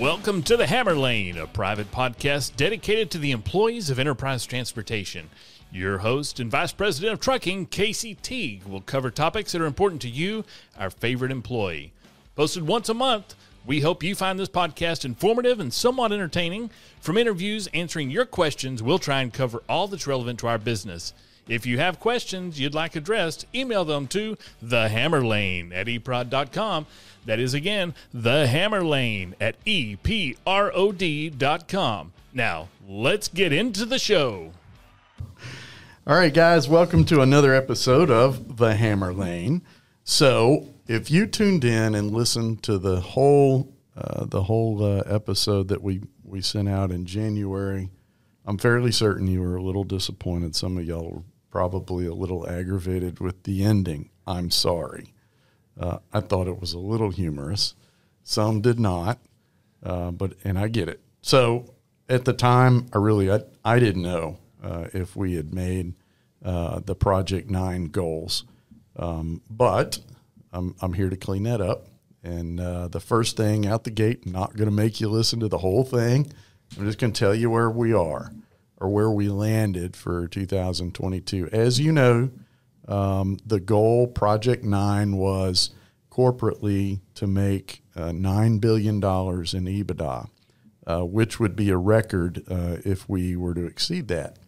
Welcome to The Hammer Lane, a private podcast dedicated to the employees of Enterprise Transportation. Your host and Vice President of Trucking, Casey Teague, will cover topics that are important to you, our favorite employee. Posted once a month, we hope you find this podcast informative and somewhat entertaining. From interviews answering your questions, we'll try and cover all that's relevant to our business. If you have questions you'd like addressed, email them to thehammerlane@eprod.com. That is, again, thehammerlane@eprod.com. Now, let's get into the show. All right, guys, welcome to another episode of The Hammer Lane. So if you tuned in and listened to the whole episode that we sent out in January, I'm fairly certain you were a little disappointed. Some of y'all were probably a little aggravated with the ending. I'm sorry. I thought it was a little humorous. Some did not, and I get it. So at the time, I didn't know if we had made the Project 9 goals. But I'm here to clean that up. And the first thing out the gate, I'm not going to make you listen to the whole thing. I'm just going to tell you where we are or where we landed for 2022. As you know, the goal, Project 9, was corporately to make $9 billion in EBITDA, which would be a record if we were to exceed that.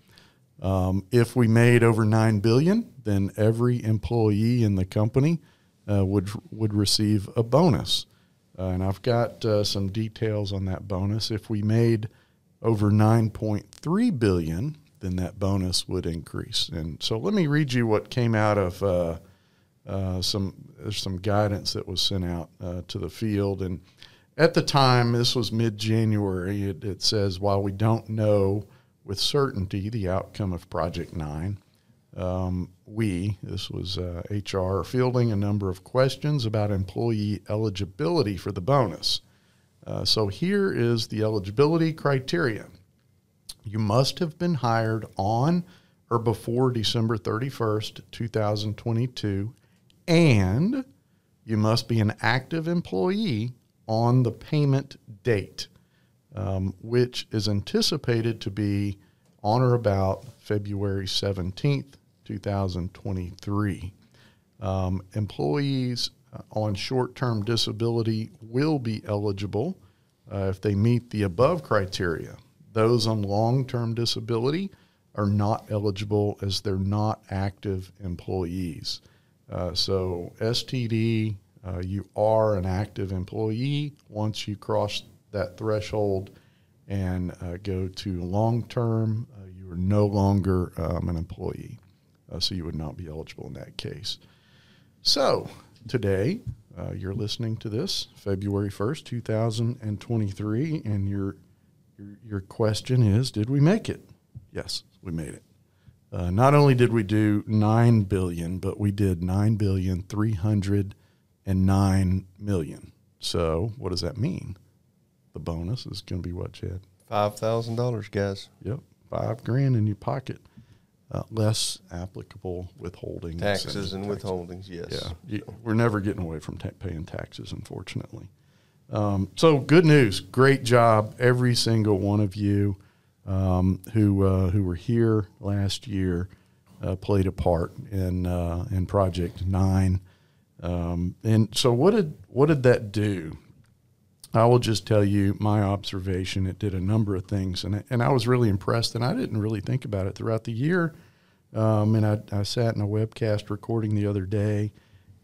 If we made over $9 billion, then every employee in the company would receive a bonus. And I've got some details on that bonus. If we made over $9.3 billion, then that bonus would increase. And so let me read you what came out of some guidance that was sent out to the field. And at the time, this was mid-January, it says, while we don't know with certainty the outcome of Project 9, HR, fielding a number of questions about employee eligibility for the bonus. So here is the eligibility criteria. You must have been hired on or before December 31st, 2022, and you must be an active employee on the payment date, which is anticipated to be on or about February 17th, 2023. Employees on short-term disability will be eligible if they meet the above criteria. Those on long-term disability are not eligible as they're not active employees. So STD, you are an active employee once you cross that threshold and go to long-term. You are no longer an employee, so you would not be eligible in that case. So today, you're listening to this February 1st, 2023, and your question is, did we make it? Yes, we made it. Not only did we do $9 billion, but we did $9,309 million. So what does that mean? The bonus is going to be what, Chad? $5,000, guys. Yep, $5 grand in your pocket. Less applicable withholdings. Taxes and withholdings, yes. Yeah, we're never getting away from paying taxes, unfortunately. So good news. Great job, every single one of you who were here last year, played a part in Project 9. And so what did that do? I will just tell you my observation. It did a number of things, and I was really impressed, and I didn't really think about it throughout the year. And I sat in a webcast recording the other day,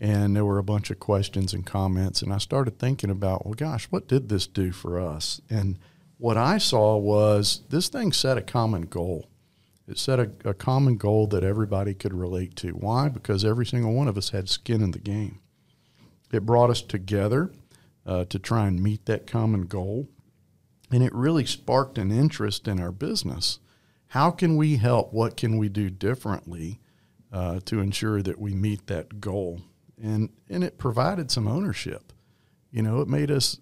and there were a bunch of questions and comments, and I started thinking about, well, gosh, what did this do for us? And what I saw was this thing set a common goal. It set a common goal that everybody could relate to. Why? Because every single one of us had skin in the game. It brought us together to try and meet that common goal, and it really sparked an interest in our business. How can we help? What can we do differently to ensure that we meet that goal? And it provided some ownership. You know, it made us,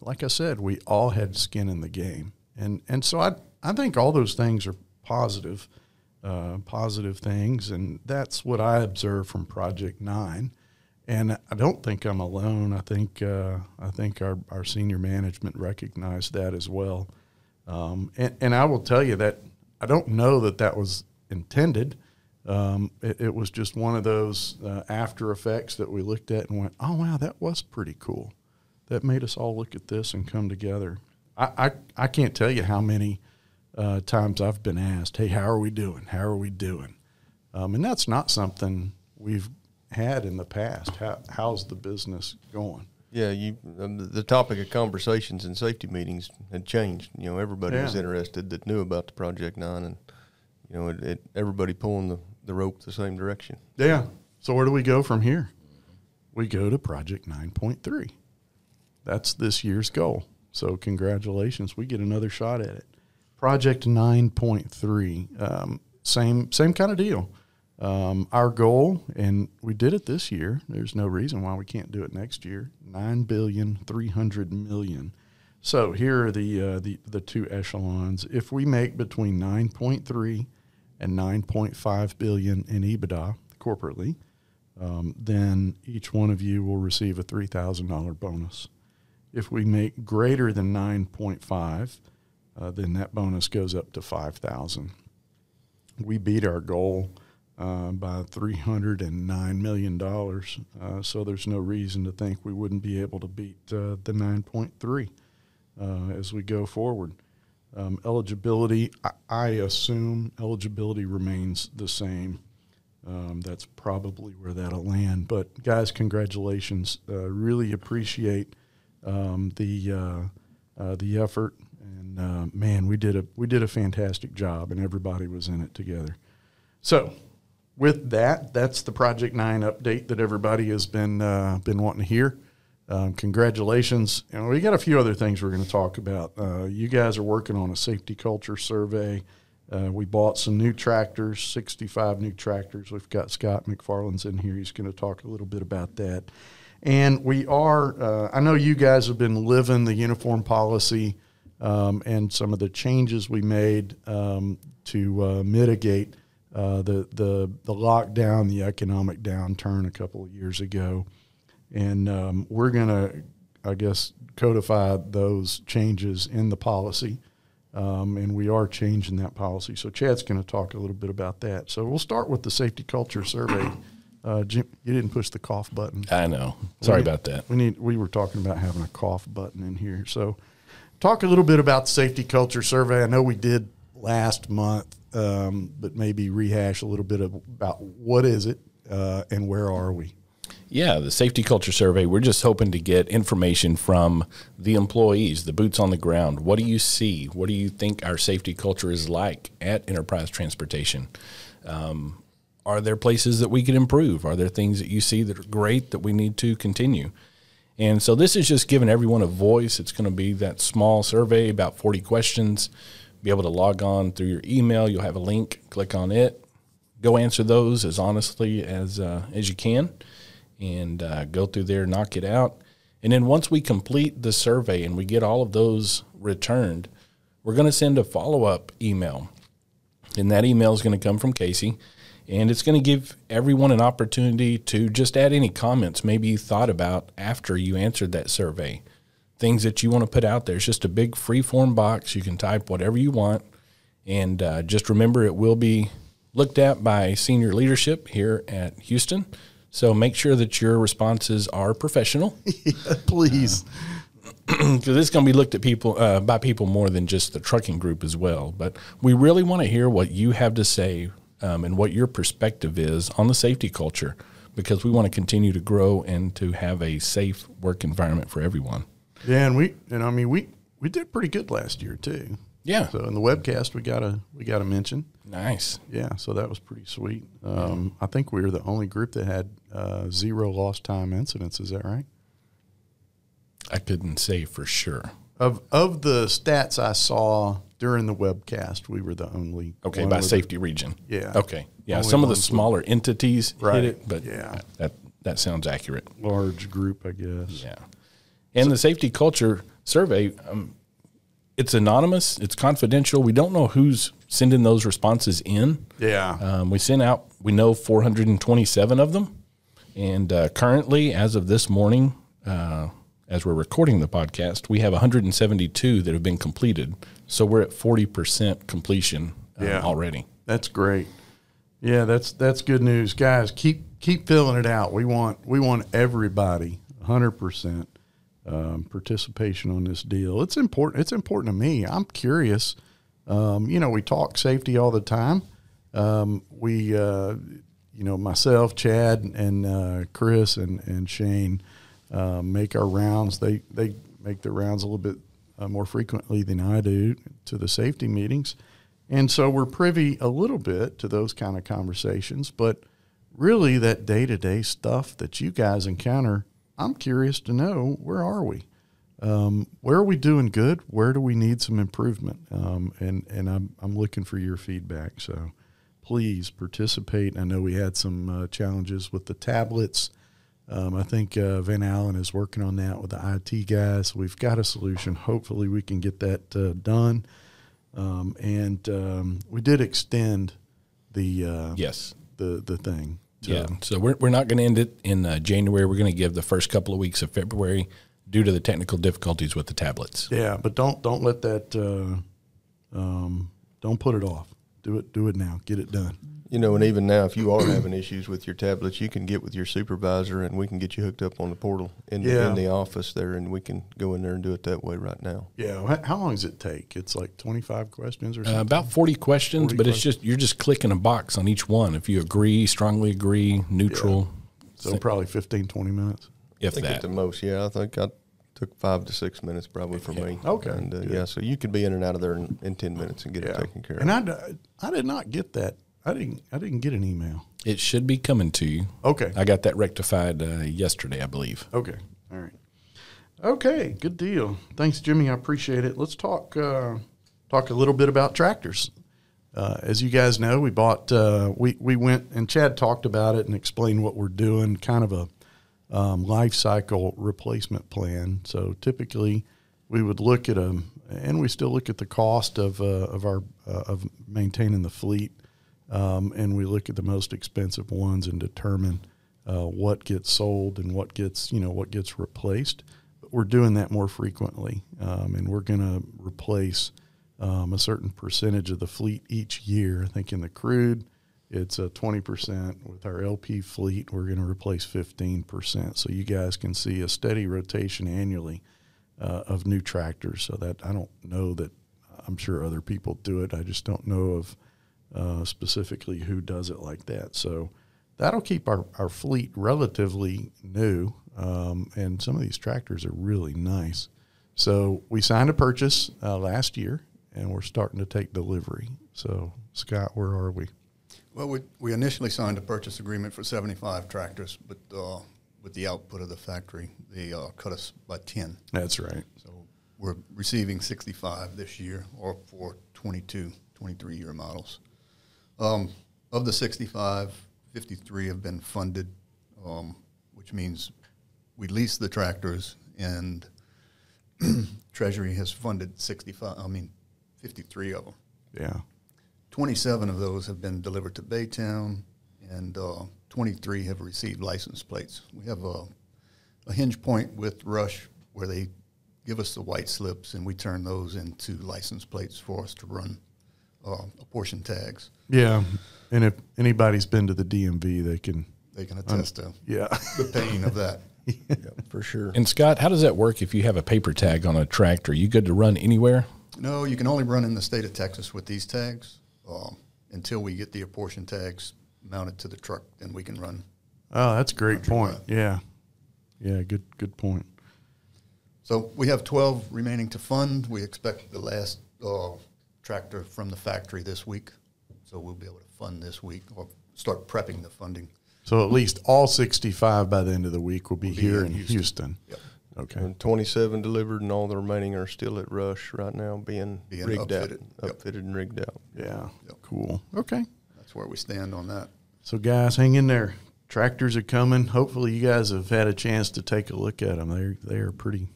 like I said, we all had skin in the game. And so I think all those things are positive things, and that's what I observed from Project 9. And I don't think I'm alone. I think our senior management recognized that as well. And I will tell you that I don't know that that was intended. It was just one of those after effects that we looked at and went, oh, wow, that was pretty cool. That made us all look at this and come together. I can't tell you how many times I've been asked, hey, how are we doing? How are we doing? And that's not something we've had in the past. How's the business going? Yeah, the topic of conversations and safety meetings had changed. You know, everybody was interested that knew about the Project 9, and you know, everybody pulling the rope the same direction. Yeah. So where do we go from here? We go to Project 9.3. That's this year's goal. So congratulations, we get another shot at it. Project 9.3, same kind of deal. Our goal, and we did it this year. There's no reason why we can't do it next year. $9,300,000,000. So here are the two echelons. If we make between 9.3 and 9.5 billion in EBITDA corporately, then each one of you will receive a $3,000 bonus. If we make greater than 9.5, then that bonus goes up to $5,000. We beat our goal by $309 million, so there's no reason to think we wouldn't be able to beat the 9.3 as we go forward. Eligibility, I assume eligibility remains the same. That's probably where that'll land. But, guys, congratulations. Really appreciate the effort. And, man, we did a fantastic job, and everybody was in it together. So with that, that's the Project 9 update that everybody has been wanting to hear. Congratulations. And we got a few other things we're going to talk about. You guys are working on a safety culture survey. We bought some new tractors, 65 new tractors. We've got Scott McFarland's in here. He's going to talk a little bit about that. And we are, I know you guys have been living the uniform policy and some of the changes we made to mitigate the lockdown, the economic downturn a couple of years ago. And we're going to, I guess, codify those changes in the policy. And we are changing that policy. So Chad's going to talk a little bit about that. So we'll start with the safety culture survey. Jim, you didn't push the cough button. I know. Sorry about that. We were talking about having a cough button in here. So talk a little bit about the safety culture survey. I know we did last month, but maybe rehash a little bit about what is it and where are we? Yeah, the safety culture survey, we're just hoping to get information from the employees, the boots on the ground. What do you see? What do you think our safety culture is like at Enterprise Transportation? Are there places that we could improve? Are there things that you see that are great that we need to continue? And so this is just giving everyone a voice. It's going to be that small survey, about 40 questions. Be able to log on through your email. You'll have a link. Click on it. Go answer those as honestly as you can. And go through there, knock it out. And then once we complete the survey and we get all of those returned, we're going to send a follow-up email. And that email is going to come from Casey. And it's going to give everyone an opportunity to just add any comments maybe you thought about after you answered that survey, things that you want to put out there. It's just a big free-form box. You can type whatever you want. And just remember, it will be looked at by senior leadership here at Houston. So make sure that your responses are professional. Please. Because it's going to be looked at by people more than just the trucking group as well. But we really want to hear what you have to say and what your perspective is on the safety culture, because we want to continue to grow and to have a safe work environment for everyone. Yeah, and we did pretty good last year too. Yeah. So in the webcast, we got a mention. Nice. Yeah. So that was pretty sweet. I think we were the only group that had zero lost time incidents. Is that right? I couldn't say for sure. Of the stats I saw during the webcast, we were the only. Okay, by safety region. Yeah. Okay. Yeah. Only some of the smaller entities hit it, but yeah, that sounds accurate. Large group, I guess. Yeah. And so, the safety culture survey. It's anonymous. It's confidential. We don't know who's sending those responses in. Yeah. We know 427 of them, And currently, as of this morning, as we're recording the podcast, we have 172 that have been completed. So we're at 40% completion already. That's great. Yeah, that's good news, guys. Keep filling it out. We want everybody 100% participation on this deal. It's important. It's important to me. I'm curious. We talk safety all the time. Myself, Chad, and Chris, and Shane make our rounds. They make their rounds a little bit more frequently than I do to the safety meetings. And so we're privy a little bit to those kind of conversations. But really that day-to-day stuff that you guys encounter, I'm curious to know, where are we? Where are we doing good? Where do we need some improvement? And I'm looking for your feedback. So please participate. I know we had some challenges with the tablets. I think Van Allen is working on that with the IT guys. We've got a solution. Hopefully we can get that done. We did extend the thing. Yeah. So we're not going to end it in January. We're going to give the first couple of weeks of February due to the technical difficulties with the tablets. Yeah. But don't let that, don't put it off. Do it now. Get it done. And even now, if you are having issues with your tablets, you can get with your supervisor and we can get you hooked up on the portal in the office there, and we can go in there and do it that way right now. Yeah. How long does it take? It's like 25 questions or something? About 40 questions, It's just, you're just clicking a box on each one. If you agree, strongly agree, neutral. Yeah. So probably 15, 20 minutes. If I think that. At the most, yeah. I think I took 5 to 6 minutes probably for me. Okay. And, so you could be in and out of there in 10 minutes and get it taken care of. And I did not get that. I didn't get an email. It should be coming to you. Okay. I got that rectified yesterday, I believe. Okay. All right. Okay. Good deal. Thanks, Jimmy. I appreciate it. Let's talk a little bit about tractors. As you guys know, we bought. We went and Chad talked about it and explained what we're doing. Kind of a life cycle replacement plan. So typically, we would look at and we still look at the cost of maintaining the fleet. And we look at the most expensive ones and determine what gets sold and what gets replaced. But we're doing that more frequently, and we're going to replace a certain percentage of the fleet each year. I think in the crude, it's 20%. With our LP fleet, we're going to replace 15%. So you guys can see a steady rotation annually of new tractors. So that I don't know that I'm sure other people do it. I just don't know of specifically who does it like that. So that'll keep our fleet relatively new, and some of these tractors are really nice. So we signed a purchase last year, and we're starting to take delivery. So, Scott, where are we? Well, we initially signed a purchase agreement for 75 tractors, but with the output of the factory, they cut us by 10. That's right. So we're receiving 65 this year, or for 23-year models. Of the 65, 53 have been funded, which means we lease the tractors, and Treasury has funded 53 of them. Yeah. 27 of those have been delivered to Baytown, and 23 have received license plates. We have a hinge point with Rush where they give us the white slips, and we turn those into license plates for us to run apportion tags. Yeah. And if anybody's been to the DMV, they can attest to the pain of that. Yeah, for sure. And Scott, how does that work if you have a paper tag on a tractor? You good to run anywhere? No, you can only run in the state of Texas with these tags until we get the apportion tags mounted to the truck, then we can run. Oh, that's a great point. Ride. Yeah. Yeah, good point. So we have 12 remaining to fund. We expect the last tractor from the factory this week, so we'll be able to fund this week or start prepping the funding. So at least all 65 by the end of the week will be here in Houston. Yep. Okay. And 27 delivered, and all the remaining are still at Rush right now being rigged out. Upfitted and rigged out. Yeah. Yep. Cool. Okay. That's where we stand on that. So, guys, hang in there. Tractors are coming. Hopefully you guys have had a chance to take a look at them. They are pretty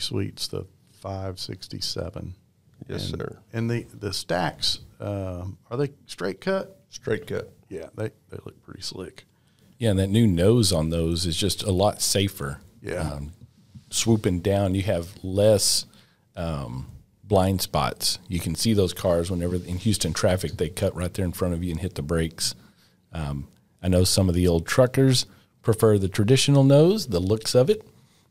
sweet. It's the 567. Yes, sir. And the stacks, are they straight cut? Straight cut. Yeah, they look pretty slick. Yeah, and that new nose on those is just a lot safer. Yeah. Swooping down, you have less blind spots. You can see those cars whenever in Houston traffic, they cut right there in front of you and hit the brakes. I know some of the old truckers prefer the traditional nose, the looks of it.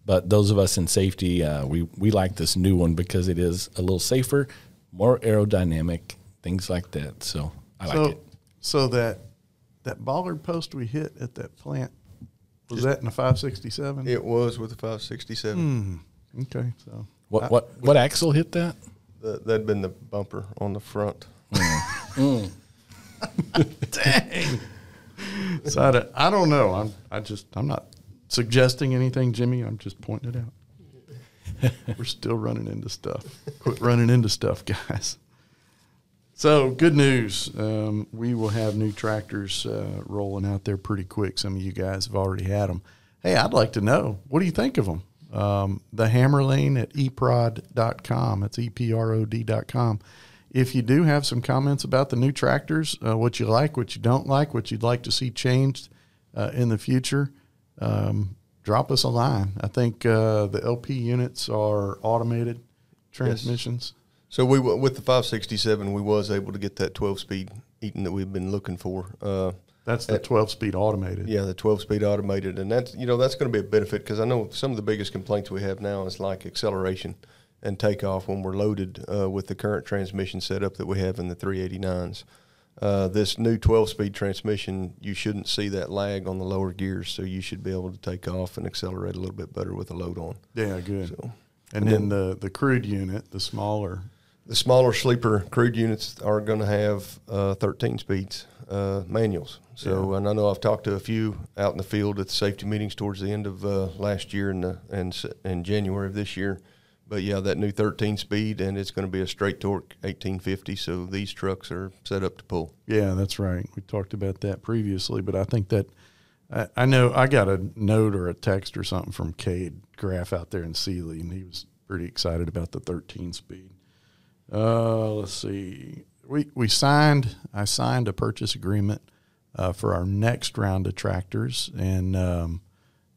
But those of us in safety, we like this new one because it is a little safer, more aerodynamic, things like that. So I like it. So that bollard post we hit at that plant, was that in a 567? It was with a 567. Okay. So what axle hit that? That'd been the bumper on the front. Mm. Dang. So I don't know. I'm not suggesting anything, Jimmy. I'm just pointing it out. We're still running into stuff. Quit running into stuff, guys. So good news. We will have new tractors rolling out there pretty quick. Some of you guys have already had them. Hey, I'd like to know, what do you think of them? The Hammer Lane at eprod.com. That's EPROD.com. If you do have some comments about the new tractors, what you like, what you don't like, what you'd like to see changed in the future, drop us a line. I think the LP units are automated transmissions. Yes. So we with the 567, we was able to get that 12-speed Eaton that we've been looking for. That's the 12-speed automated. Yeah, the 12-speed automated, and that's going to be a benefit because I know some of the biggest complaints we have now is like acceleration and takeoff when we're loaded with the current transmission setup that we have in the 389s. This new 12-speed transmission, you shouldn't see that lag on the lower gears, so you should be able to take off and accelerate a little bit better with the load on. Yeah, good. So, and then the crude unit, the smaller sleeper crude units are going to have 13 speeds manuals. So, yeah. And I know I've talked to a few out in the field at the safety meetings towards the end of last year and January of this year. But, yeah, that new 13-speed, and it's going to be a straight torque 1850, so these trucks are set up to pull. Yeah, that's right. We talked about that previously, but I think that I know I got a note or a text or something from Cade Graff out there in Seeley, and he was pretty excited about the 13-speed. Let's see. I signed a purchase agreement for our next round of tractors, and,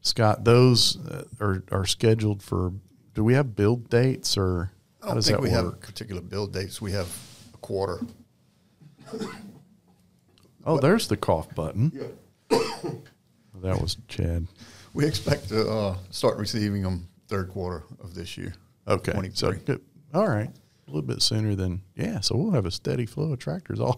Scott, those are scheduled for – do we have build dates, or how does that work? I don't think we have particular build dates. We have a quarter. Oh, there's the cough button. Yeah. That was Chad. We expect to start receiving them third quarter of this year. Okay. So, all right. A little bit sooner than, yeah, so we'll have a steady flow of tractors all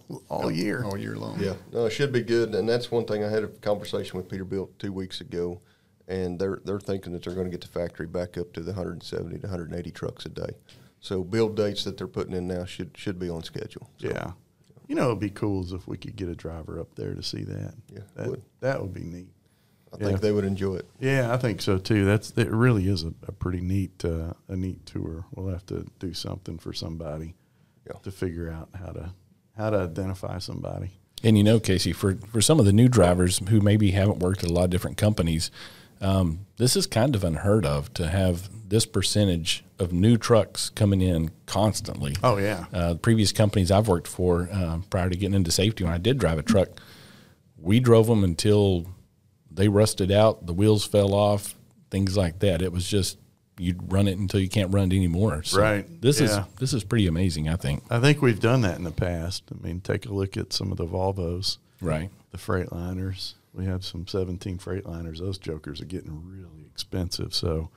year. All year long. Yeah. No, it should be good, and that's one thing. I had a conversation with Peterbilt 2 weeks ago. And they're thinking that they're going to get the factory back up to the 170 to 180 trucks a day. So build dates that they're putting in now should be on schedule. So. Yeah. You know, it would be cool if we could get a driver up there to see that. Yeah, that would be neat. I think they would enjoy it. Yeah, I think so, too. It really is a pretty neat neat tour. We'll have to do something for somebody to figure out how to identify somebody. And, you know, Casey, for some of the new drivers who maybe haven't worked at a lot of different companies – this is kind of unheard of to have this percentage of new trucks coming in constantly. Oh, yeah. Previous companies I've worked for prior to getting into safety, when I did drive a truck, we drove them until they rusted out, the wheels fell off, things like that. It was just you'd run it until you can't run it anymore. So right. This is pretty amazing, I think. I think we've done that in the past. I mean, take a look at some of the Volvos. Right. The Freightliners. We have some 17 Freightliners. Those jokers are getting really expensive. So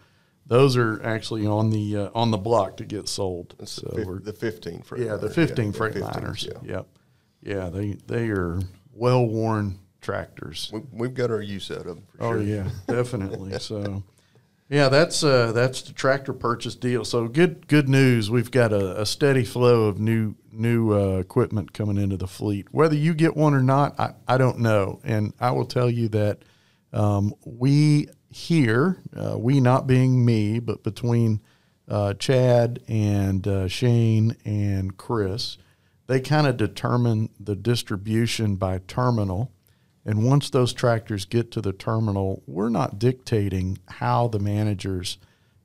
those are actually on the block to get sold. So the 15 Freightliner. Yeah, the 15 Freightliners. Yeah. Yep. Yeah, they are well-worn tractors. We've got our use out of them for sure. Oh, yeah, definitely. So, yeah, that's the tractor purchase deal. So good news. We've got a steady flow of new equipment coming into the fleet. Whether you get one or not, I don't know. And I will tell you that we here, we not being me, but between Chad and Shane and Chris, they kind of determine the distribution by terminal. And once those tractors get to the terminal, we're not dictating how the managers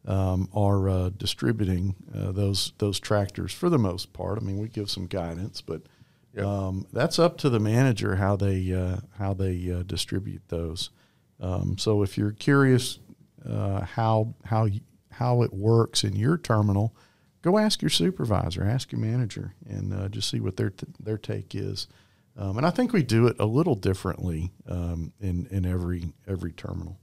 are distributing those tractors for the most part. I mean, we give some guidance, but Yep. That's up to the manager how they distribute those. So if you're curious how it works in your terminal, go ask your supervisor, ask your manager, and just see what their take is. And I think we do it a little differently in every terminal.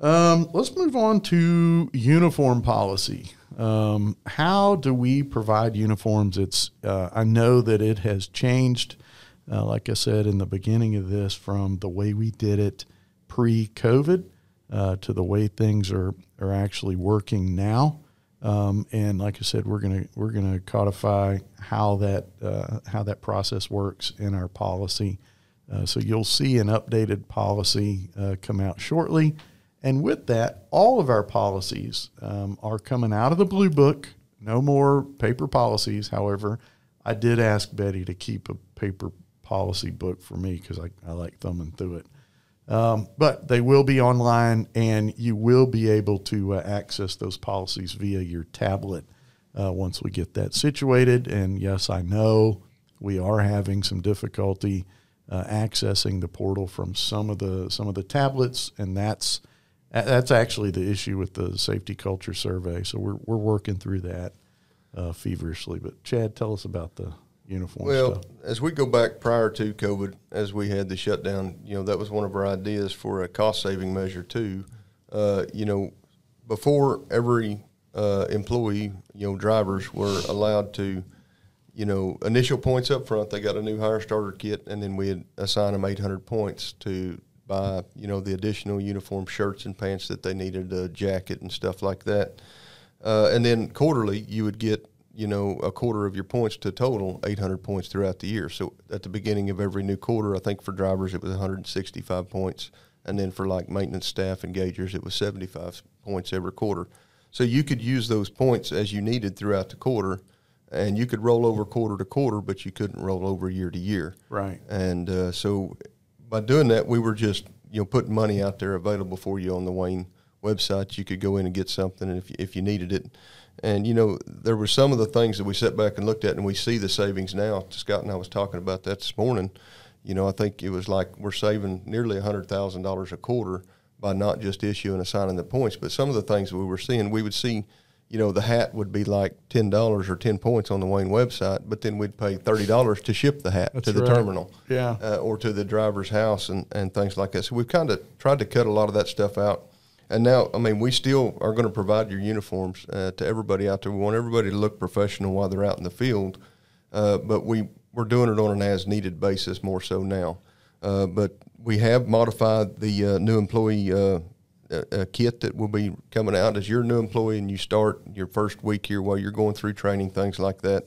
Let's move on to uniform policy. How do we provide uniforms? It's I know that it has changed, like I said in the beginning of this, from the way we did it pre-COVID to the way things are actually working now. And like I said, we're gonna codify how that process works in our policy. So you'll see an updated policy come out shortly. And with that, all of our policies are coming out of the blue book. No more paper policies. However, I did ask Betty to keep a paper policy book for me because I like thumbing through it. But they will be online, and you will be able to access those policies via your tablet once we get that situated. And, yes, I know we are having some difficulty accessing the portal from some of the tablets, and that's actually the issue with the safety culture survey. So we're working through that feverishly. But, Chad, tell us about the uniform stuff. As we go back prior to COVID, as we had the shutdown, that was one of our ideas for a cost-saving measure too. Before every employee, drivers were allowed to, initial points up front, they got a new hire starter kit, and then we'd assign them 800 points to buy, the additional uniform shirts and pants that they needed, a jacket and stuff like that. And then quarterly, you would get, a quarter of your points to total 800 points throughout the year. So at the beginning of every new quarter, I think for drivers, it was 165 points. And then for like maintenance staff and gaugers, it was 75 points every quarter. So you could use those points as you needed throughout the quarter, and you could roll over quarter to quarter, but you couldn't roll over year to year. Right. And so by doing that, we were just, putting money out there available for you on the Wayne website. You could go in and get something if you needed it. And, there were some of the things that we sat back and looked at, and we see the savings now. Scott and I was talking about that this morning. I think it was like we're saving nearly $100,000 a quarter by not just issuing and assigning the points. But some of the things we were seeing, we would see, the hat would be like $10 or 10 points on the Wayne website, but then we'd pay $30 to ship the hat to the terminal, yeah, or to the driver's house and things like that. So we've kind of tried to cut a lot of that stuff out. And now, we still are going to provide your uniforms to everybody out there. We want everybody to look professional while they're out in the field, but we're doing it on an as-needed basis more so now. But we have modified the new employee kit that will be coming out. As you're a new employee and you start your first week here while you're going through training, things like that,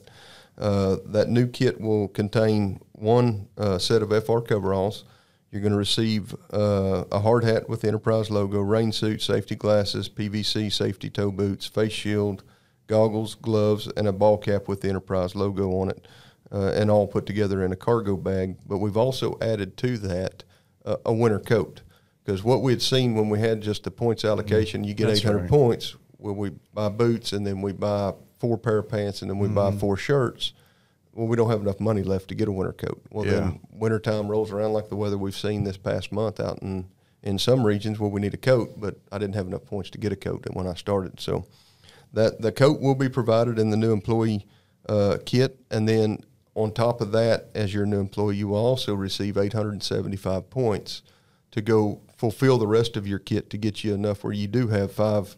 that new kit will contain one set of FR coveralls. You're going to receive a hard hat with the Enterprise logo, rain suit, safety glasses, PVC, safety toe boots, face shield, goggles, gloves, and a ball cap with the Enterprise logo on it, and all put together in a cargo bag. But we've also added to that a winter coat, because what we had seen when we had just the points allocation, you get 800 points, well, we buy boots, and then we buy 4 pair of pants, and then we buy 4 shirts. Well, we don't have enough money left to get a winter coat. Well, yeah. Then wintertime rolls around like the weather we've seen this past month out in some regions where we need a coat, but I didn't have enough points to get a coat when I started. So that the coat will be provided in the new employee kit, and then on top of that, as your new employee, you will also receive 875 points to go fulfill the rest of your kit to get you enough where you do have 5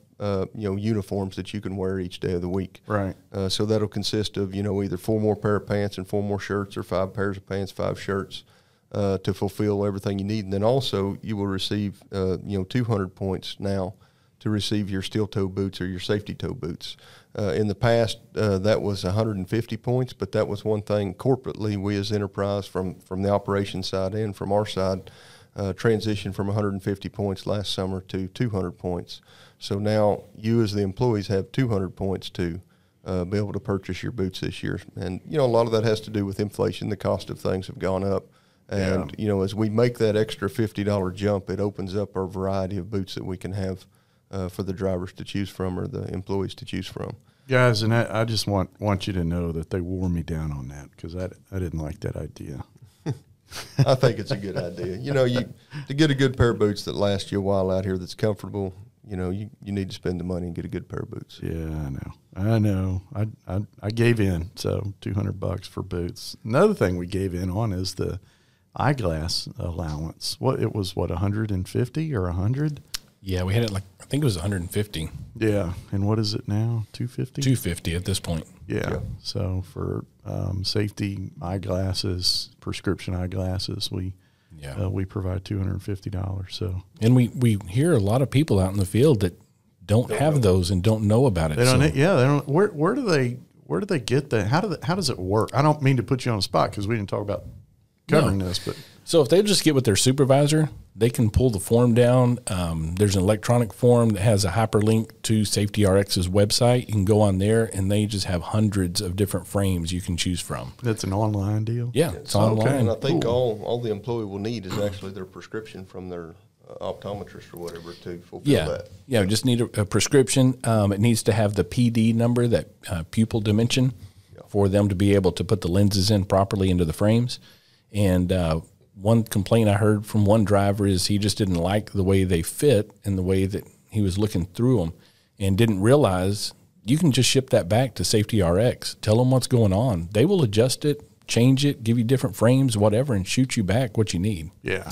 uniforms that you can wear each day of the week. Right. So that'll consist of, either 4 more pair of pants and 4 more shirts, or 5 pairs of pants, 5 shirts, to fulfill everything you need. And then also you will receive, 200 points now to receive your steel toe boots or your safety toe boots. In the past, that was 150 points, but that was one thing corporately we as Enterprise from the operations side and from our side, transitioned from 150 points last summer to 200 points. So now you as the employees have 200 points to be able to purchase your boots this year. And, a lot of that has to do with inflation. The cost of things have gone up. And, as we make that extra $50 jump, it opens up our variety of boots that we can have for the drivers to choose from or the employees to choose from. Guys, and I just want you to know that they wore me down on that because I didn't like that idea. I think it's a good idea. You know, to get a good pair of boots that last you a while out here that's comfortable, you know, you need to spend the money and get a good pair of boots. Yeah, I know. I gave in, so $200 for boots. Another thing we gave in on is the eyeglass allowance. It was $150 or $100? Yeah, we had it like, I think it was $150. Yeah, and what is it now, $250? $250 at this point. Yeah, so for safety eyeglasses, prescription eyeglasses, we provide $250. So, and we hear a lot of people out in the field that don't have those and don't know about it. They don't. They don't. Where do they get that? How does it work? I don't mean to put you on the spot because we didn't talk about covering this, but. So if they just get with their supervisor, they can pull the form down. There's an electronic form that has a hyperlink to SafetyRx's website. You can go on there, and they just have hundreds of different frames you can choose from. That's an online deal? Yeah, it's online. Okay. And I think all the employee will need is actually their prescription from their optometrist or whatever to fulfill that. Yeah, we just need a prescription. It needs to have the PD number, that pupil dimension, for them to be able to put the lenses in properly into the frames. And one complaint I heard from one driver is he just didn't like the way they fit and the way that he was looking through them and didn't realize you can just ship that back to SafetyRx. Tell them what's going on. They will adjust it, change it, give you different frames, whatever, and shoot you back what you need. Yeah.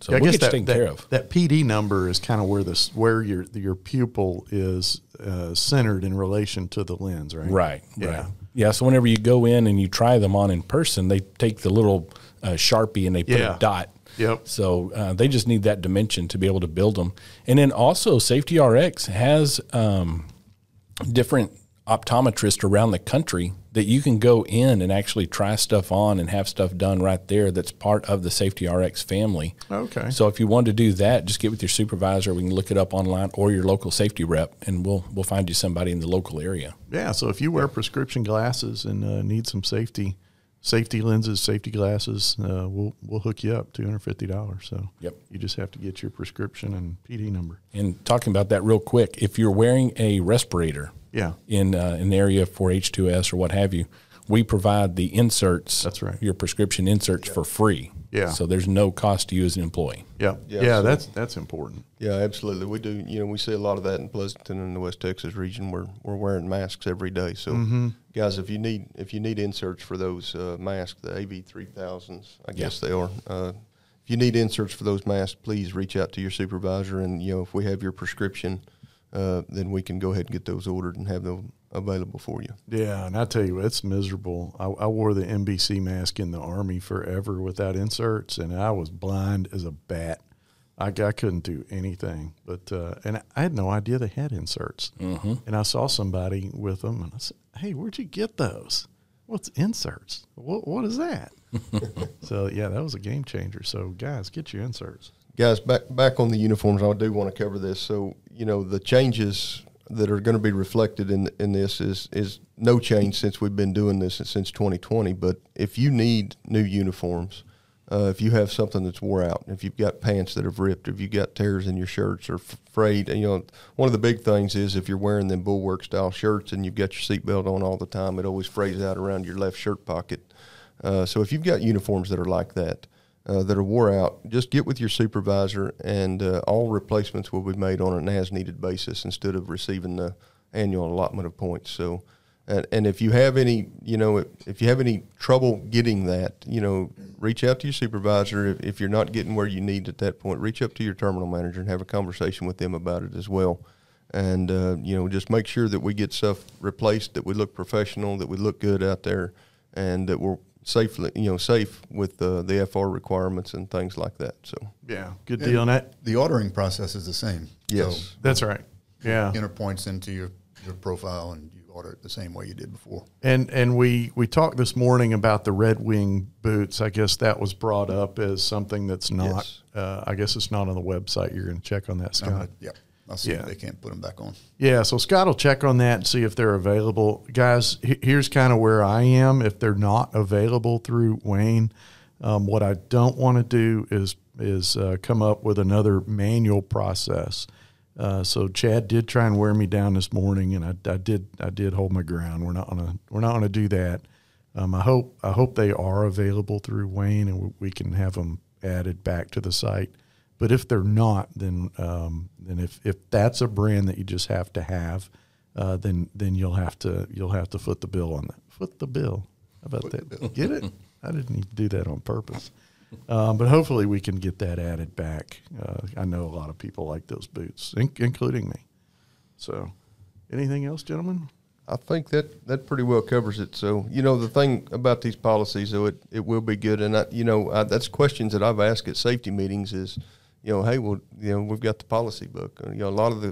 So I guess that's taken care of. That PD number is kind of where your pupil is centered in relation to the lens, right? Right. Yeah, so whenever you go in and you try them on in person, they take the little Sharpie and they put a dot. Yep. So they just need that dimension to be able to build them. And then also SafetyRx has different optometrists around the country that you can go in and actually try stuff on and have stuff done right there that's part of the SafetyRx family. Okay. So if you want to do that, just get with your supervisor. We can look it up online or your local safety rep, and we'll find you somebody in the local area. Yeah, so if you wear prescription glasses and need some safety lenses, safety glasses, we'll hook you up, $250. So you just have to get your prescription and PD number. And talking about that real quick, if you're wearing a respirator, in an area for H2S or what have you, we provide the inserts. That's right. Your prescription inserts for free. Yeah. So there's no cost to you as an employee. Yeah. That's important. Yeah, absolutely. We do. You know, we see a lot of that in Pleasanton and the West Texas region. We're wearing masks every day. So guys, if you need inserts for those masks, the AV3000s, I guess they are. If you need inserts for those masks, please reach out to your supervisor. And you know, if we have your prescription, then we can go ahead and get those ordered and have them available for you. Yeah, and I tell you, it's miserable. I wore the NBC mask in the Army forever without inserts, and I was blind as a bat. I couldn't do anything. But and I had no idea they had inserts. And I saw somebody with them, and I said, hey, where'd you get those? What's inserts? What is that? So, yeah, that was a game changer. So, guys, get your inserts. Guys, back on the uniforms, I do want to cover this. So, you know, the changes that are going to be reflected in this is no change since we've been doing this since 2020. But if you need new uniforms, if you have something that's wore out, if you've got pants that have ripped, if you've got tears in your shirts or frayed, you know, one of the big things is if you're wearing them Bulwark-style shirts and you've got your seatbelt on all the time, it always frays out around your left shirt pocket. So if you've got uniforms that are like that, that are wore out, just get with your supervisor, and all replacements will be made on an as-needed basis instead of receiving the annual allotment of points. So, and if you have any, you know, if you have any trouble getting that, you know, reach out to your supervisor. If you're not getting where you need at that point, reach up to your terminal manager and have a conversation with them about it as well. And, you know, just make sure that we get stuff replaced, that we look professional, that we look good out there, and that we're safe with the FR requirements and things like that. So yeah, good deal on that. The ordering process is the same. Yes, so that's right. Yeah, enter points into your profile, and you order it the same way you did before. And we talked this morning about the Red Wing boots. I guess that was brought up as something that's not. Yes. I guess it's not on the website. You're going to check on that, Scott. I'll see if they can't put them back on. Yeah, so Scott will check on that and see if they're available. Guys, here's kind of where I am. If they're not available through Wayne, what I don't want to do is come up with another manual process So Chad did try and wear me down this morning, and I did hold my ground. We're not gonna do that. I hope they are available through Wayne, and we can have them added back to the site. But if they're not, then if that's a brand that you just have to have, then you'll have to foot the bill on that. Foot the bill. How about foot that? The bill. Get it? I didn't need to do that on purpose. But hopefully we can get that added back. I know a lot of people like those boots, including me. So anything else, gentlemen? I think that pretty well covers it. So, you know, the thing about these policies, though, it will be good. And, that's questions that I've asked at safety meetings is, you know, hey, well, you know, we've got the policy book. You know, a lot of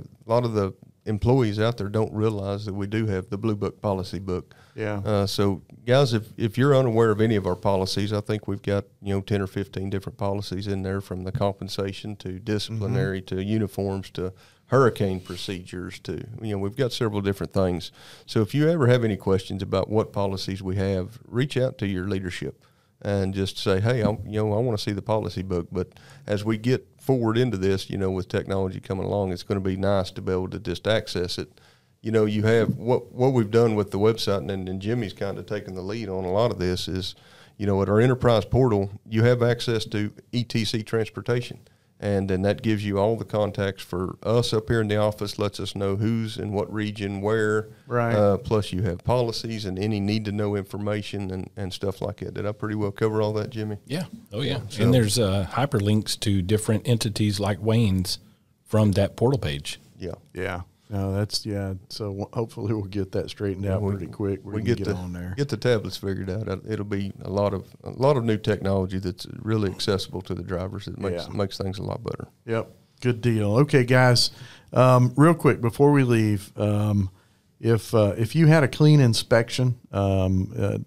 the employees out there don't realize that we do have the Blue Book policy book. Yeah. So, guys, if you're unaware of any of our policies, I think we've got, you know, 10 or 15 different policies in there, from the compensation to disciplinary to uniforms to hurricane procedures to, you know, we've got several different things. So if you ever have any questions about what policies we have, reach out to your leadership and just say, hey, I want to see the policy book. But as we get forward into this, you know, with technology coming along, it's going to be nice to be able to just access it. You know, you have what we've done with the website, and Jimmy's kind of taken the lead on a lot of this is, you know, at our enterprise portal, you have access to ETC transportation. And then that gives you all the contacts for us up here in the office, lets us know who's in what region, where. Right. Plus you have policies and any need-to-know information and stuff like that. Did I pretty well cover all that, Jimmy? Yeah. Oh, yeah. So, and there's hyperlinks to different entities like Wayne's from that portal page. Yeah. Yeah. No, that's, yeah. So hopefully we'll get that straightened out pretty quick. We're going to get on there. Get the tablets figured out. It'll be a lot of new technology that's really accessible to the drivers. It makes things a lot better. Yep. Good deal. Okay, guys. Real quick, before we leave, if you had a clean inspection, the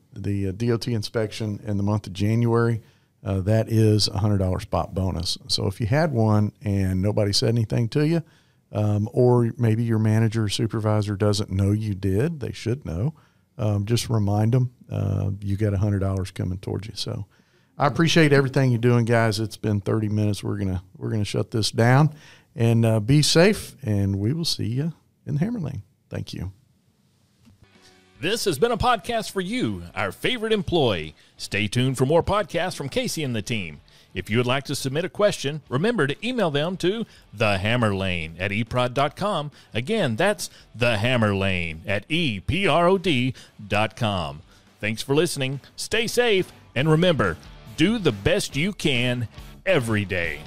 DOT inspection in the month of January, that is a $100 spot bonus. So if you had one and nobody said anything to you, or maybe your manager or supervisor doesn't know you did. They should know. Just remind them you got $100 coming towards you. So I appreciate everything you're doing, guys. It's been 30 minutes. We're gonna shut this down, and be safe. And we will see you in the Hammer Lane. Thank you. This has been a podcast for you, our favorite employee. Stay tuned for more podcasts from Casey and the team. If you would like to submit a question, remember to email them to thehammerlane@eprod.com. Again, that's thehammerlane@eprod.com. Thanks for listening. Stay safe, and remember, do the best you can every day.